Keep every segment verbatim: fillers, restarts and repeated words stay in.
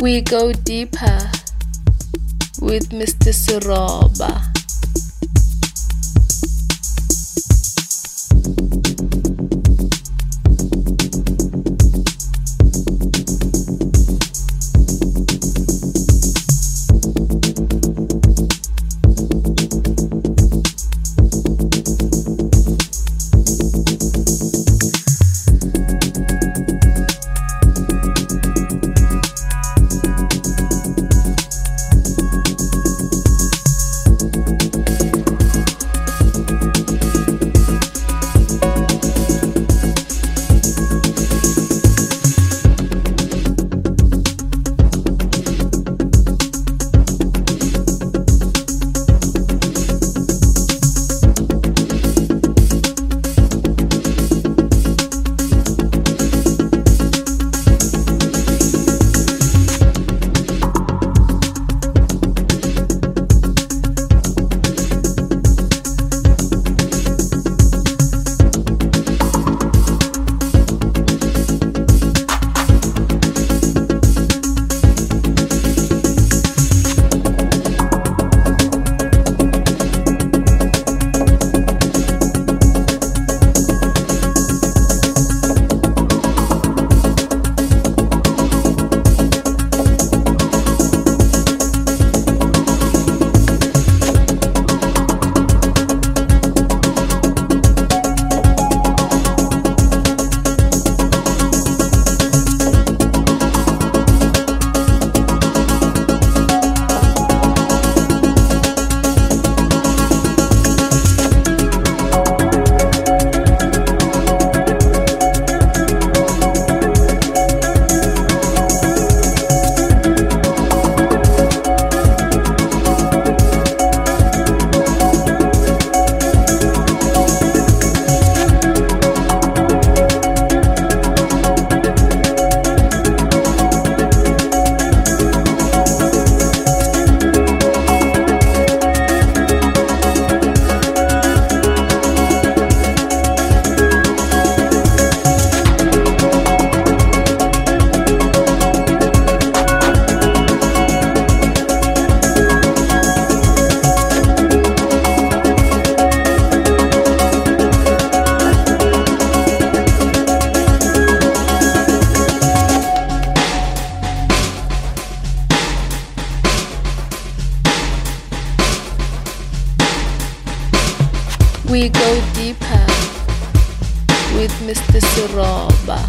We go deeper with Mister Siroba. We go deeper with Mister Siroba.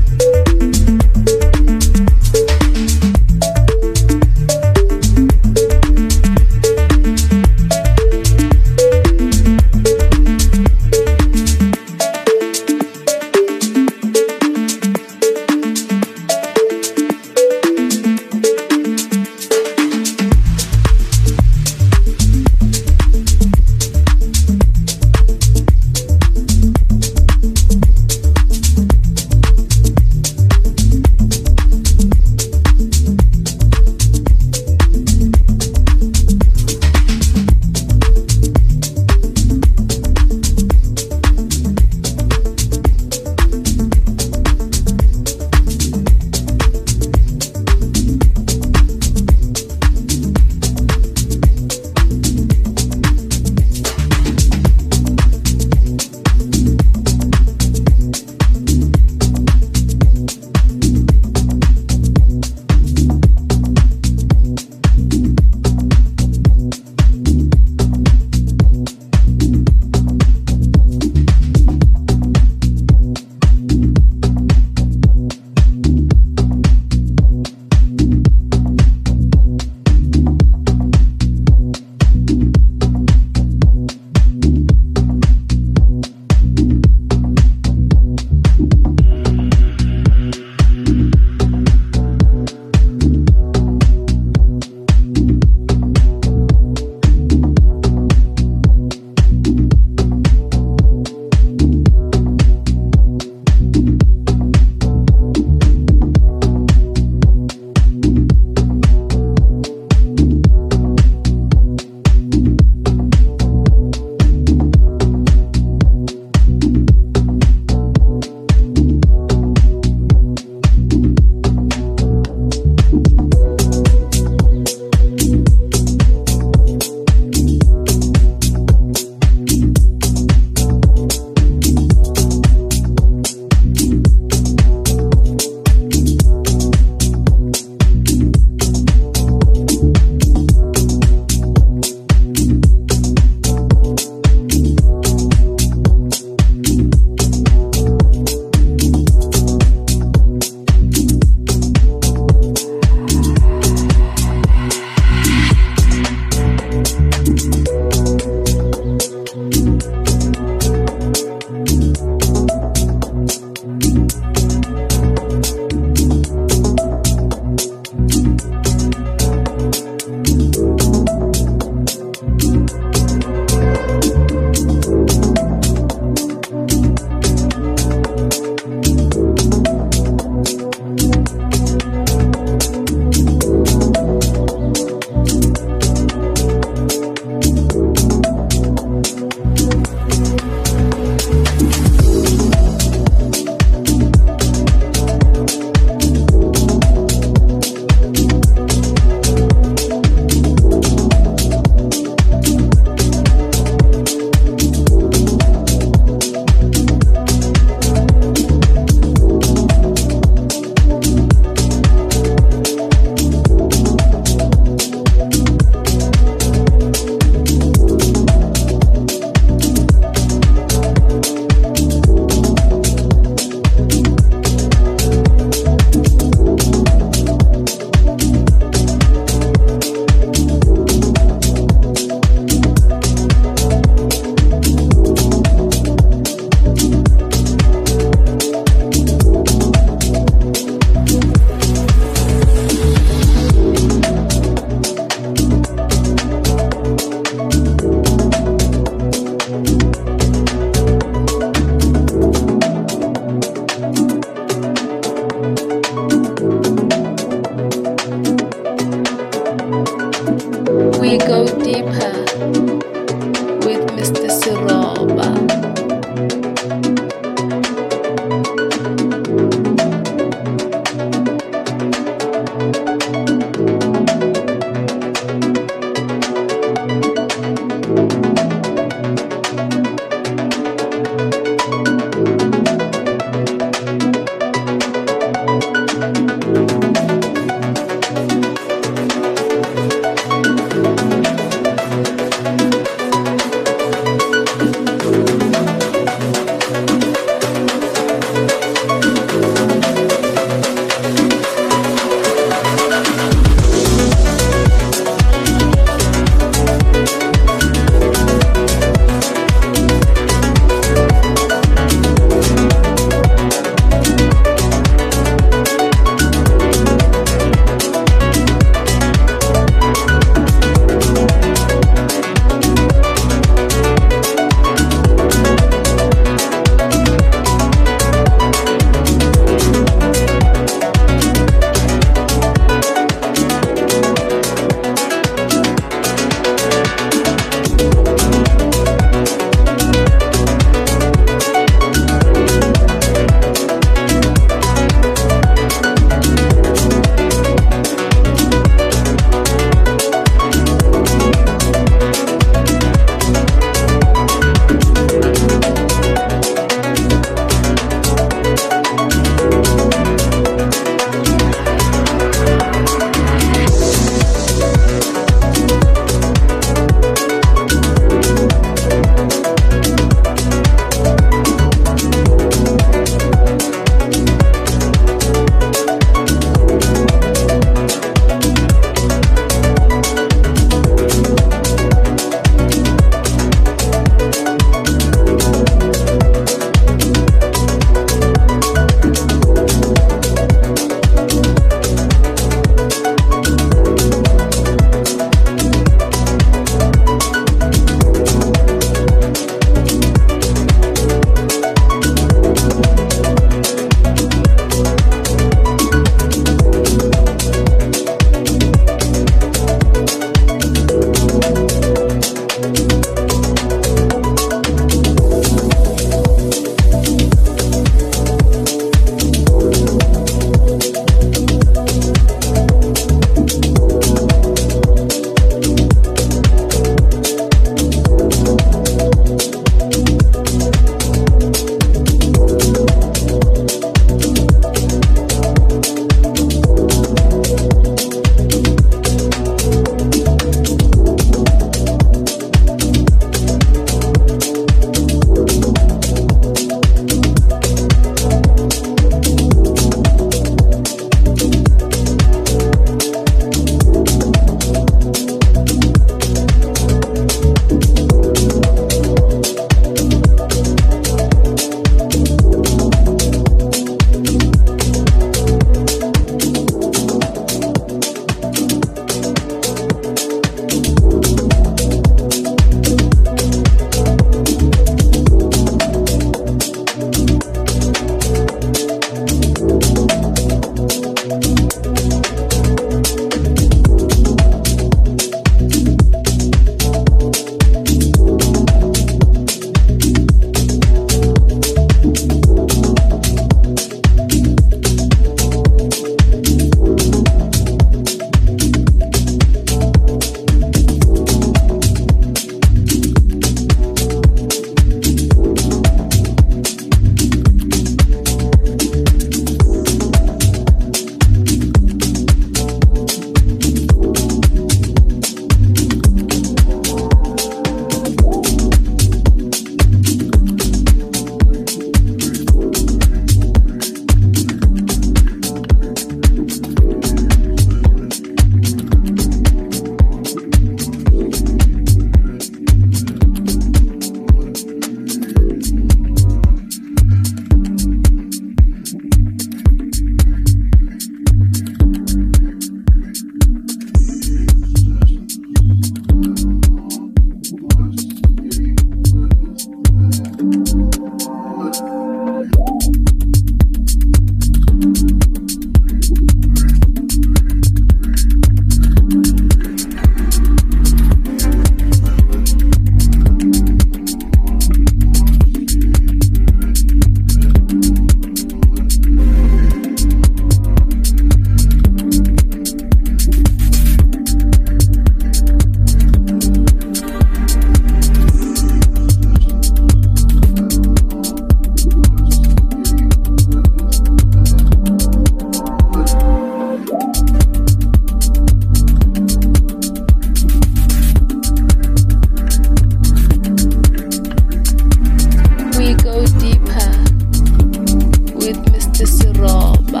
stessa roba.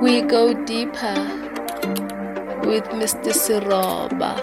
We go deeper with Mister Siroba.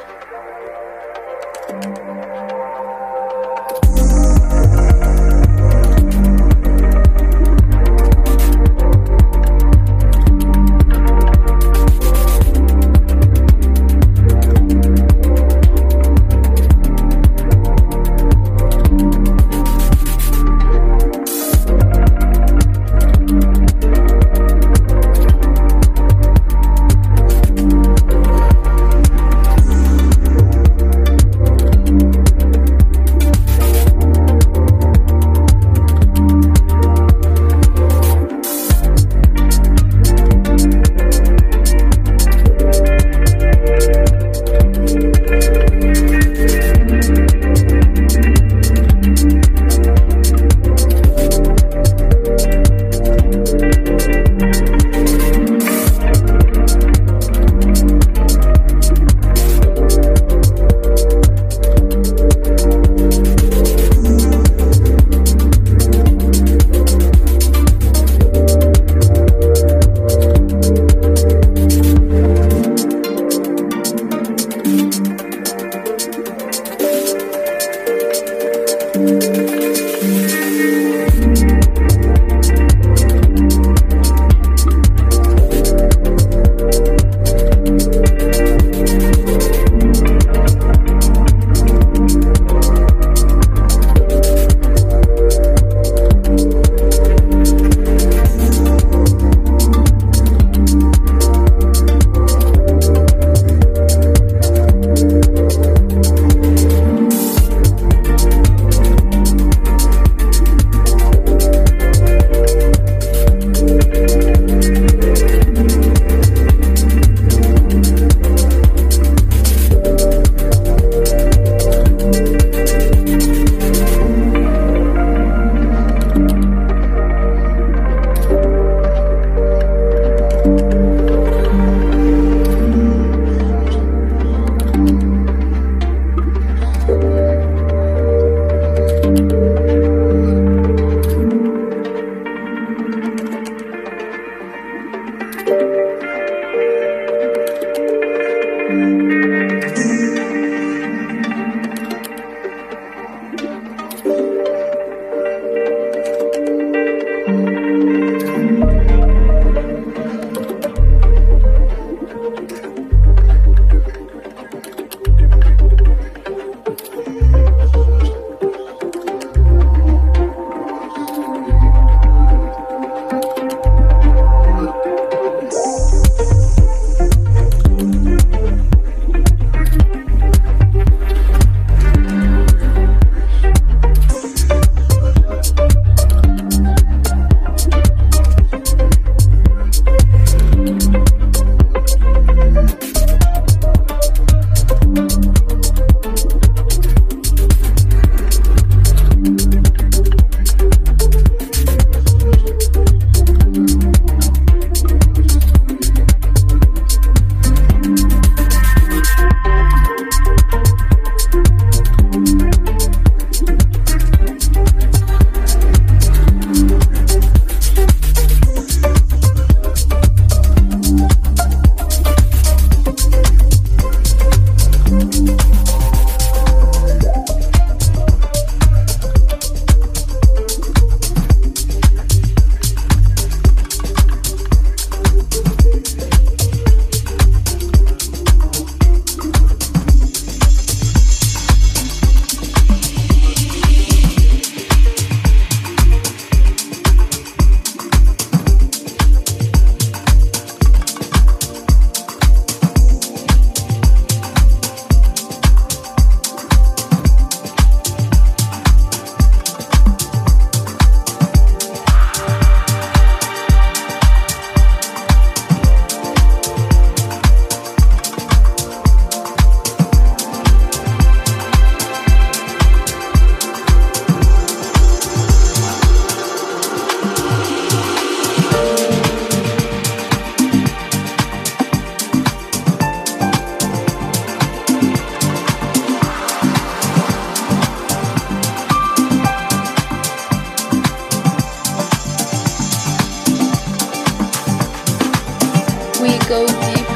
go deeper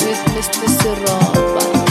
with Mister Siroba.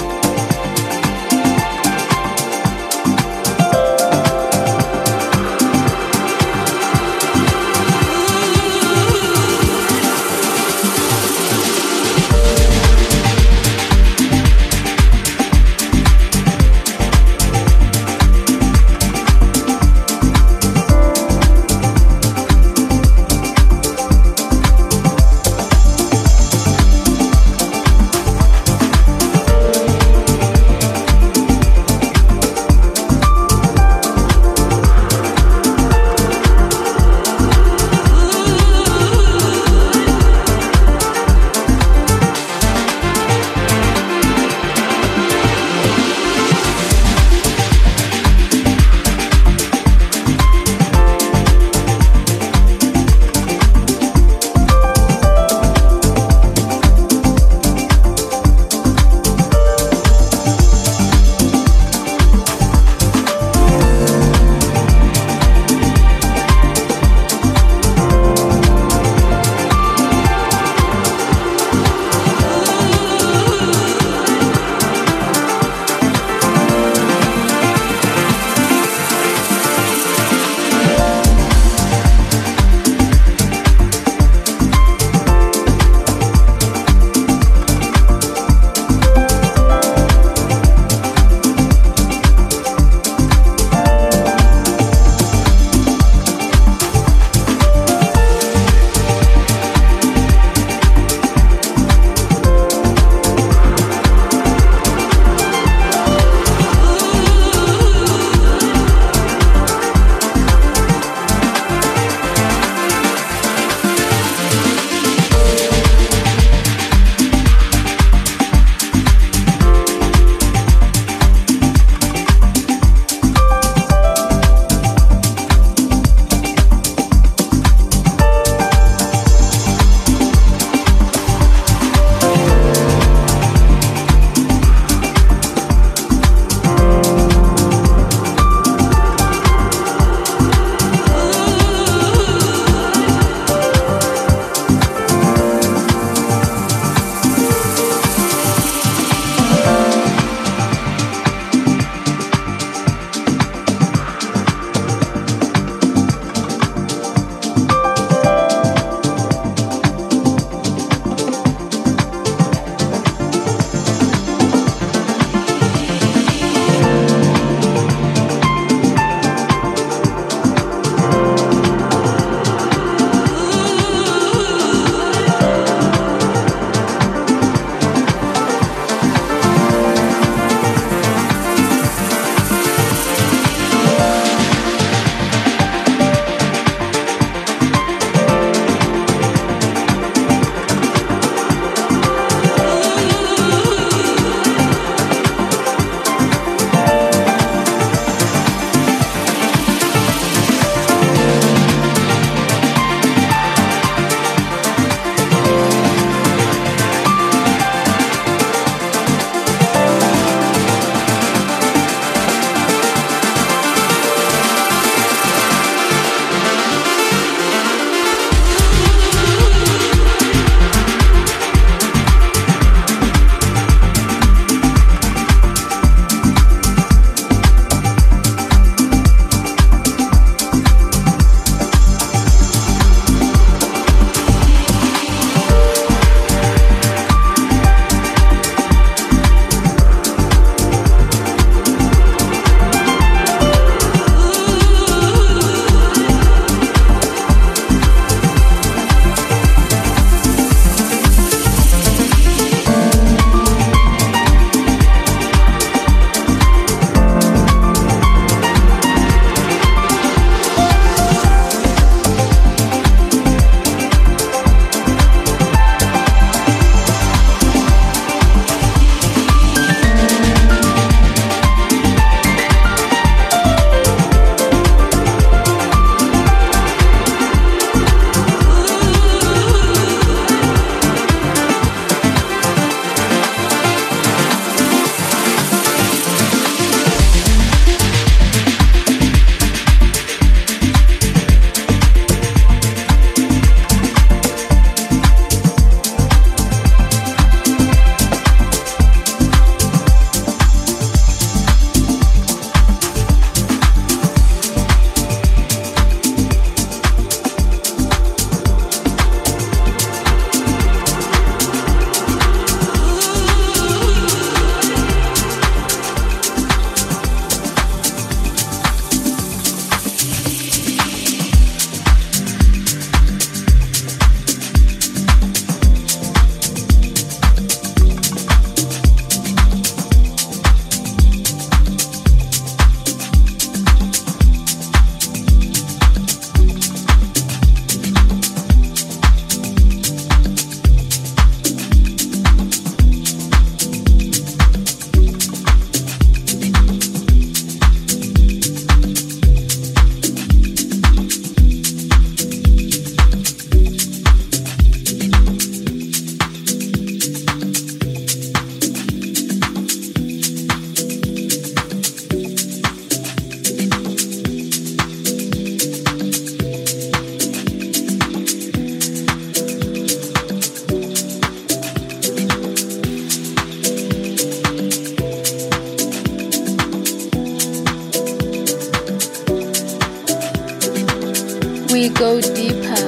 Go Deeper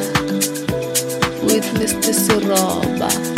with Mister Siroba.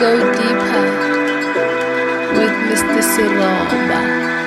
Go Deeper with Mister Siroba.